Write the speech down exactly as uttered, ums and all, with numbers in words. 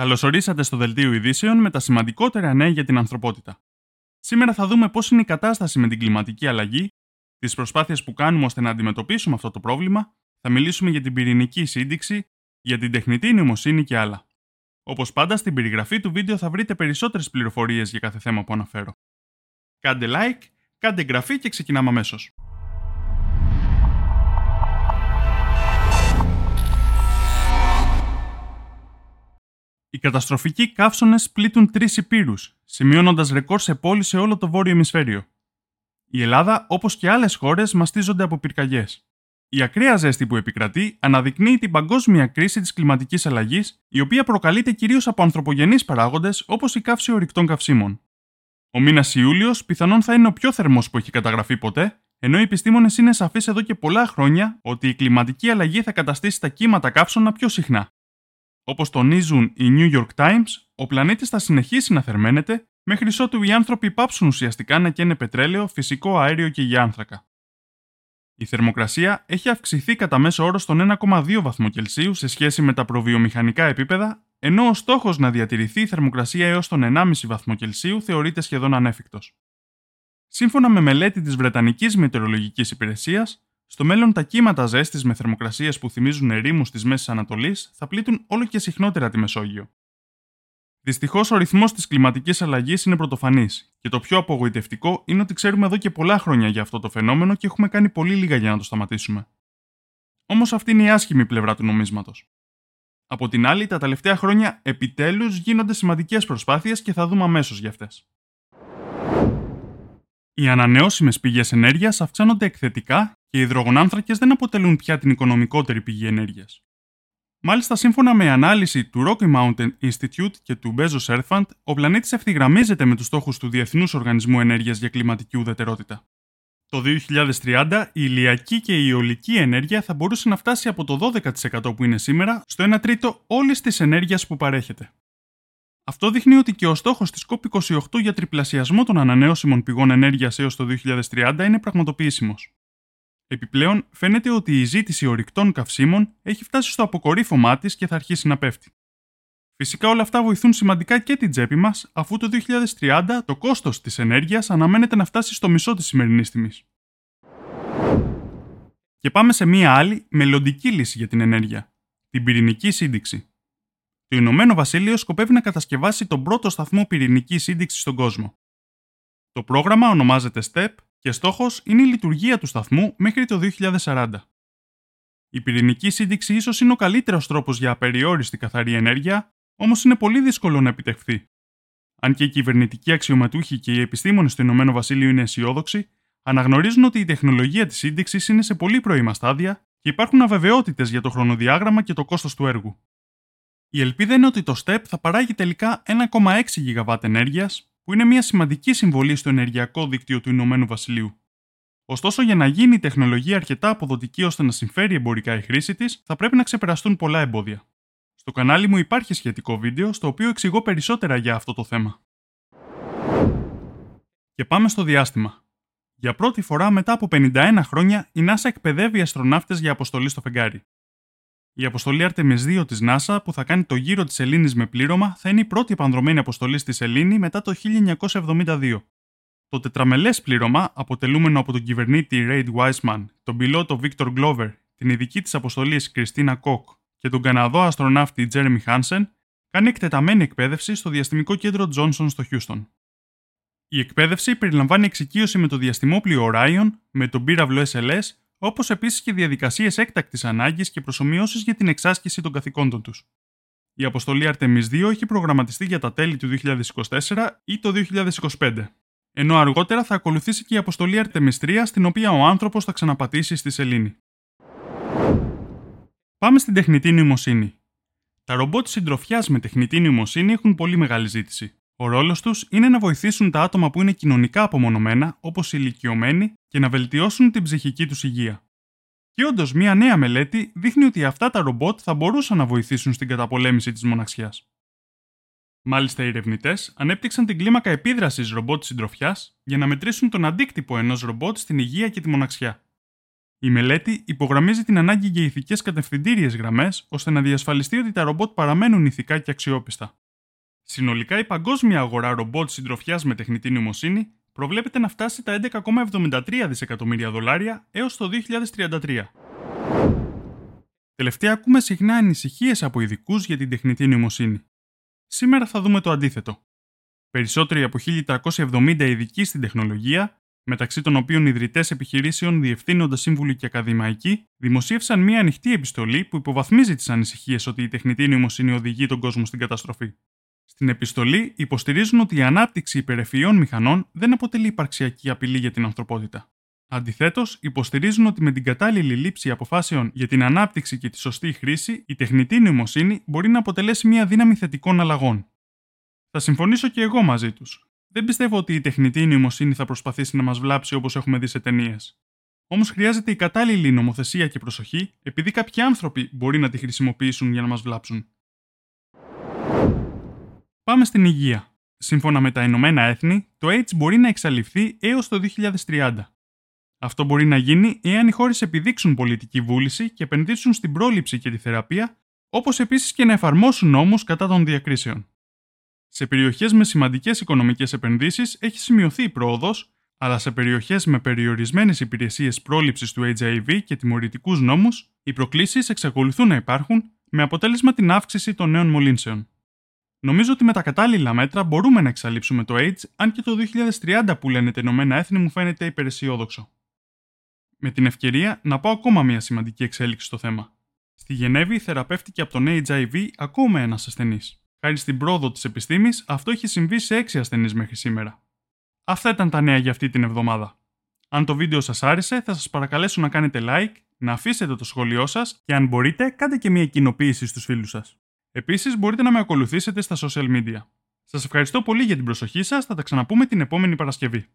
Καλωσορίσατε στο Δελτίο Ειδήσεων με τα σημαντικότερα νέα για την ανθρωπότητα. Σήμερα θα δούμε πώς είναι η κατάσταση με την κλιματική αλλαγή, τις προσπάθειες που κάνουμε ώστε να αντιμετωπίσουμε αυτό το πρόβλημα, θα μιλήσουμε για την πυρηνική σύνδεξη, για την τεχνητή νοημοσύνη και άλλα. Όπως πάντα, στην περιγραφή του βίντεο θα βρείτε περισσότερες πληροφορίες για κάθε θέμα που αναφέρω. Κάντε like, κάντε εγγραφή και ξεκινάμε αμέσως. Οι καταστροφικοί καύσονες πλήττουν τρεις ηπείρους, σημειώνοντας ρεκόρ σε πόλεις σε όλο το βόρειο ημισφαίριο. Η Ελλάδα, όπως και άλλες χώρες, μαστίζονται από πυρκαγιές. Η ακραία ζέστη που επικρατεί αναδεικνύει την παγκόσμια κρίση της κλιματικής αλλαγής, η οποία προκαλείται κυρίως από ανθρωπογενείς παράγοντες όπως η καύση ορυκτών καυσίμων. Ο μήνας Ιούλιος πιθανόν θα είναι ο πιο θερμός που έχει καταγραφεί ποτέ, ενώ οι επιστήμονες είναι σαφείς εδώ και πολλά χρόνια ότι η κλιματική αλλαγή θα καταστήσει τα κύματα καύσωνα πιο συχνά. Όπως τονίζουν οι New York Times, ο πλανήτης θα συνεχίσει να θερμαίνεται μέχρι ότου οι άνθρωποι πάψουν ουσιαστικά να καίνε πετρέλαιο, φυσικό αέριο και υγράνθρακα. Η θερμοκρασία έχει αυξηθεί κατά μέσο όρο στον ένα κόμμα δύο βαθμό Κελσίου σε σχέση με τα προβιομηχανικά επίπεδα, ενώ ο στόχος να διατηρηθεί η θερμοκρασία έως τον ενάμιση βαθμό Κελσίου θεωρείται σχεδόν ανέφικτος. Σύμφωνα με μελέτη της Βρετανικής Μετεωρολογικής Υπηρεσίας, στο μέλλον τα κύματα ζέστης με θερμοκρασίες που θυμίζουν ερήμους της Μέσης Ανατολής θα πλήττουν όλο και συχνότερα τη Μεσόγειο. Δυστυχώς, ο ρυθμός της κλιματικής αλλαγής είναι πρωτοφανής και το πιο απογοητευτικό είναι ότι ξέρουμε εδώ και πολλά χρόνια για αυτό το φαινόμενο και έχουμε κάνει πολύ λίγα για να το σταματήσουμε. Όμως αυτή είναι η άσχημη πλευρά του νομίσματος. Από την άλλη, τα τελευταία χρόνια επιτέλους γίνονται σημαντικές προσπάθειες και θα δούμε αμέσως για αυτές. Οι ανανεώσιμες πηγές ενέργειας αυξάνονται εκθετικά και οι υδρογονάνθρακες δεν αποτελούν πια την οικονομικότερη πηγή ενέργειας. Μάλιστα, σύμφωνα με ανάλυση του Rocky Mountain Institute και του Bezos Earth Fund, ο πλανήτης ευθυγραμμίζεται με τους στόχους του Διεθνούς Οργανισμού Ενέργειας για Κλιματική Ουδετερότητα. Το δύο χιλιάδες τριάντα, η ηλιακή και η αιωλική ενέργεια θα μπορούσε να φτάσει από το δώδεκα τοις εκατό που είναι σήμερα στο ένα τρίτο όλης της ενέργειας που παρέχεται. Αυτό δείχνει ότι και ο στόχος της κοπ είκοσι οκτώ για τριπλασιασμό των ανανεώσιμων πηγών ενέργειας έως το δύο χιλιάδες τριάντα είναι πραγματοποιήσιμος. Επιπλέον, φαίνεται ότι η ζήτηση ορυκτών καυσίμων έχει φτάσει στο αποκορύφωμά της και θα αρχίσει να πέφτει. Φυσικά όλα αυτά βοηθούν σημαντικά και την τσέπη μας, αφού το δύο χιλιάδες τριάντα το κόστος της ενέργειας αναμένεται να φτάσει στο μισό της σημερινής τιμής. Και πάμε σε μία άλλη μελλοντική λύση για την ενέργεια, την πυρηνική σύνδεξη. Το Ηνωμένο Βασίλειο σκοπεύει να κατασκευάσει τον πρώτο σταθμό πυρηνικής σύνδεξης στον κόσμο. Το πρόγραμμα ονομάζεται στεπ και στόχος είναι η λειτουργία του σταθμού μέχρι το δύο χιλιάδες σαράντα. Η πυρηνική σύνδεξη ίσως είναι ο καλύτερος τρόπος για απεριόριστη καθαρή ενέργεια, όμως είναι πολύ δύσκολο να επιτευχθεί. Αν και οι κυβερνητικοί αξιωματούχοι και οι επιστήμονες του Ηνωμένου Βασιλείου είναι αισιόδοξοι, αναγνωρίζουν ότι η τεχνολογία της σύνδεξης είναι σε πολύ πρώιμα στάδια και υπάρχουν αβεβαιότητες για το χρονοδιάγραμμα και το κόστος του έργου. Η ελπίδα είναι ότι το στεπ θα παράγει τελικά ένα κόμμα έξι γιγαβάτ ενέργειας, που είναι μια σημαντική συμβολή στο ενεργειακό δίκτυο του Ηνωμένου Βασιλείου. Ωστόσο, για να γίνει η τεχνολογία αρκετά αποδοτική ώστε να συμφέρει εμπορικά η χρήση της, θα πρέπει να ξεπεραστούν πολλά εμπόδια. Στο κανάλι μου υπάρχει σχετικό βίντεο, στο οποίο εξηγώ περισσότερα για αυτό το θέμα. Και πάμε στο διάστημα. Για πρώτη φορά μετά από πενήντα ένα χρόνια, η NASA εκπαιδεύει αστροναύτες για αποστολή στο φεγγάρι. Η αποστολή Άρτεμις δύο της NASA, που θα κάνει το γύρο της Σελήνης με πλήρωμα, θα είναι η πρώτη επανδρομένη αποστολή στη Σελήνη μετά το χίλια εννιακόσια εβδομήντα δύο. Το τετραμελές πλήρωμα, αποτελούμενο από τον κυβερνήτη Reid Wiseman, τον πιλότο Victor Glover, την ειδική της αποστολής Christina Koch και τον Καναδό αστροναύτη Jeremy Hansen, κάνει εκτεταμένη εκπαίδευση στο διαστημικό κέντρο Johnson στο Houston. Η εκπαίδευση περιλαμβάνει εξοικείωση με το διαστημόπλοιο Orion, με τον πύραυλο Ες Ελ Ες, όπως επίσης και διαδικασίες έκτακτης ανάγκης και προσομοιώσεις για την εξάσκηση των καθηκόντων τους. Η αποστολή Άρτεμις δύο έχει προγραμματιστεί για τα τέλη του δύο χιλιάδες είκοσι τέσσερα ή το δύο χιλιάδες είκοσι πέντε, ενώ αργότερα θα ακολουθήσει και η αποστολή Άρτεμις τρία, στην οποία ο άνθρωπος θα ξαναπατήσει στη Σελήνη. Πάμε στην τεχνητή νοημοσύνη. Τα ρομπότ συντροφιάς με τεχνητή νοημοσύνη έχουν πολύ μεγάλη ζήτηση. Ο ρόλος τους είναι να βοηθήσουν τα άτομα που είναι κοινωνικά απομονωμένα, όπως οι ηλικιωμένοι, και να βελτιώσουν την ψυχική τους υγεία. Και όντως, μία νέα μελέτη δείχνει ότι αυτά τα ρομπότ θα μπορούσαν να βοηθήσουν στην καταπολέμηση της μοναξιάς. Μάλιστα, οι ερευνητές ανέπτυξαν την κλίμακα επίδρασης ρομπότ συντροφιάς για να μετρήσουν τον αντίκτυπο ενός ρομπότ στην υγεία και τη μοναξιά. Η μελέτη υπογραμμίζει την ανάγκη για ηθικές κατευθυντήριες γραμμές ώστε να διασφαλιστεί ότι τα ρομπότ παραμένουν ηθικά και αξιόπιστα. Συνολικά, η παγκόσμια αγορά ρομπότ συντροφιάς με τεχνητή νοημοσύνη προβλέπεται να φτάσει τα έντεκα κόμμα εβδομήντα τρία δισεκατομμύρια δολάρια έως το δύο χιλιάδες τριάντα τρία. Τελευταία, ακούμε συχνά ανησυχίες από ειδικούς για την τεχνητή νοημοσύνη. Σήμερα θα δούμε το αντίθετο. Περισσότεροι από χίλια επτακόσια εβδομήντα ειδικοί στην τεχνολογία, μεταξύ των οποίων ιδρυτές επιχειρήσεων, διευθύνοντας σύμβουλοι και ακαδημαϊκοί, δημοσίευσαν μια ανοιχτή επιστολή που υποβαθμίζει τις ανησυχίες ότι η τεχνητή νοημοσύνη οδηγεί τον κόσμο στην καταστροφή. Στην επιστολή υποστηρίζουν ότι η ανάπτυξη υπερευφυών μηχανών δεν αποτελεί υπαρξιακή απειλή για την ανθρωπότητα. Αντιθέτως, υποστηρίζουν ότι με την κατάλληλη λήψη αποφάσεων για την ανάπτυξη και τη σωστή χρήση, η τεχνητή νοημοσύνη μπορεί να αποτελέσει μια δύναμη θετικών αλλαγών. Θα συμφωνήσω και εγώ μαζί τους. Δεν πιστεύω ότι η τεχνητή νοημοσύνη θα προσπαθήσει να μας βλάψει όπως έχουμε δει σε ταινίες. Όμως χρειάζεται η κατάλληλη νομοθεσία και προσοχή, επειδή κάποιοι άνθρωποι μπορεί να τη χρησιμοποιήσουν για να μας βλάψουν. Πάμε στην υγεία. Σύμφωνα με τα Ηνωμένα Έθνη, το AIDS μπορεί να εξαλειφθεί έως το δύο χιλιάδες τριάντα. Αυτό μπορεί να γίνει εάν οι χώρες επιδείξουν πολιτική βούληση και επενδύσουν στην πρόληψη και τη θεραπεία, όπως επίσης και να εφαρμόσουν νόμους κατά των διακρίσεων. Σε περιοχές με σημαντικές οικονομικές επενδύσεις έχει σημειωθεί η πρόοδος, αλλά σε περιοχές με περιορισμένες υπηρεσίες πρόληψης του έιτς άι βι και τιμωρητικούς νόμους, οι προκλήσεις εξακολουθούν να υπάρχουν, με αποτέλεσμα την αύξηση των νέων μολύνσεων. Νομίζω ότι με τα κατάλληλα μέτρα μπορούμε να εξαλείψουμε το AIDS, αν και το δύο χιλιάδες τριάντα που λένε τα Ηνωμένα Έθνη μου φαίνεται υπεραισιόδοξο. Με την ευκαιρία να πάω ακόμα μια σημαντική εξέλιξη στο θέμα. Στη Γενέβη θεραπεύτηκε από τον έιτς άι βι ακόμα ένας ασθενής. Χάρη στην πρόοδο της επιστήμης, αυτό έχει συμβεί σε έξι ασθενείς μέχρι σήμερα. Αυτά ήταν τα νέα για αυτή την εβδομάδα. Αν το βίντεο σας άρεσε, θα σας παρακαλέσω να κάνετε like, να αφήσετε το σχόλιο σας και αν μπορείτε, κάντε και μια κοινοποίηση στους φίλους σας. Επίσης, μπορείτε να με ακολουθήσετε στα social media. Σας ευχαριστώ πολύ για την προσοχή σας, θα τα ξαναπούμε την επόμενη Παρασκευή.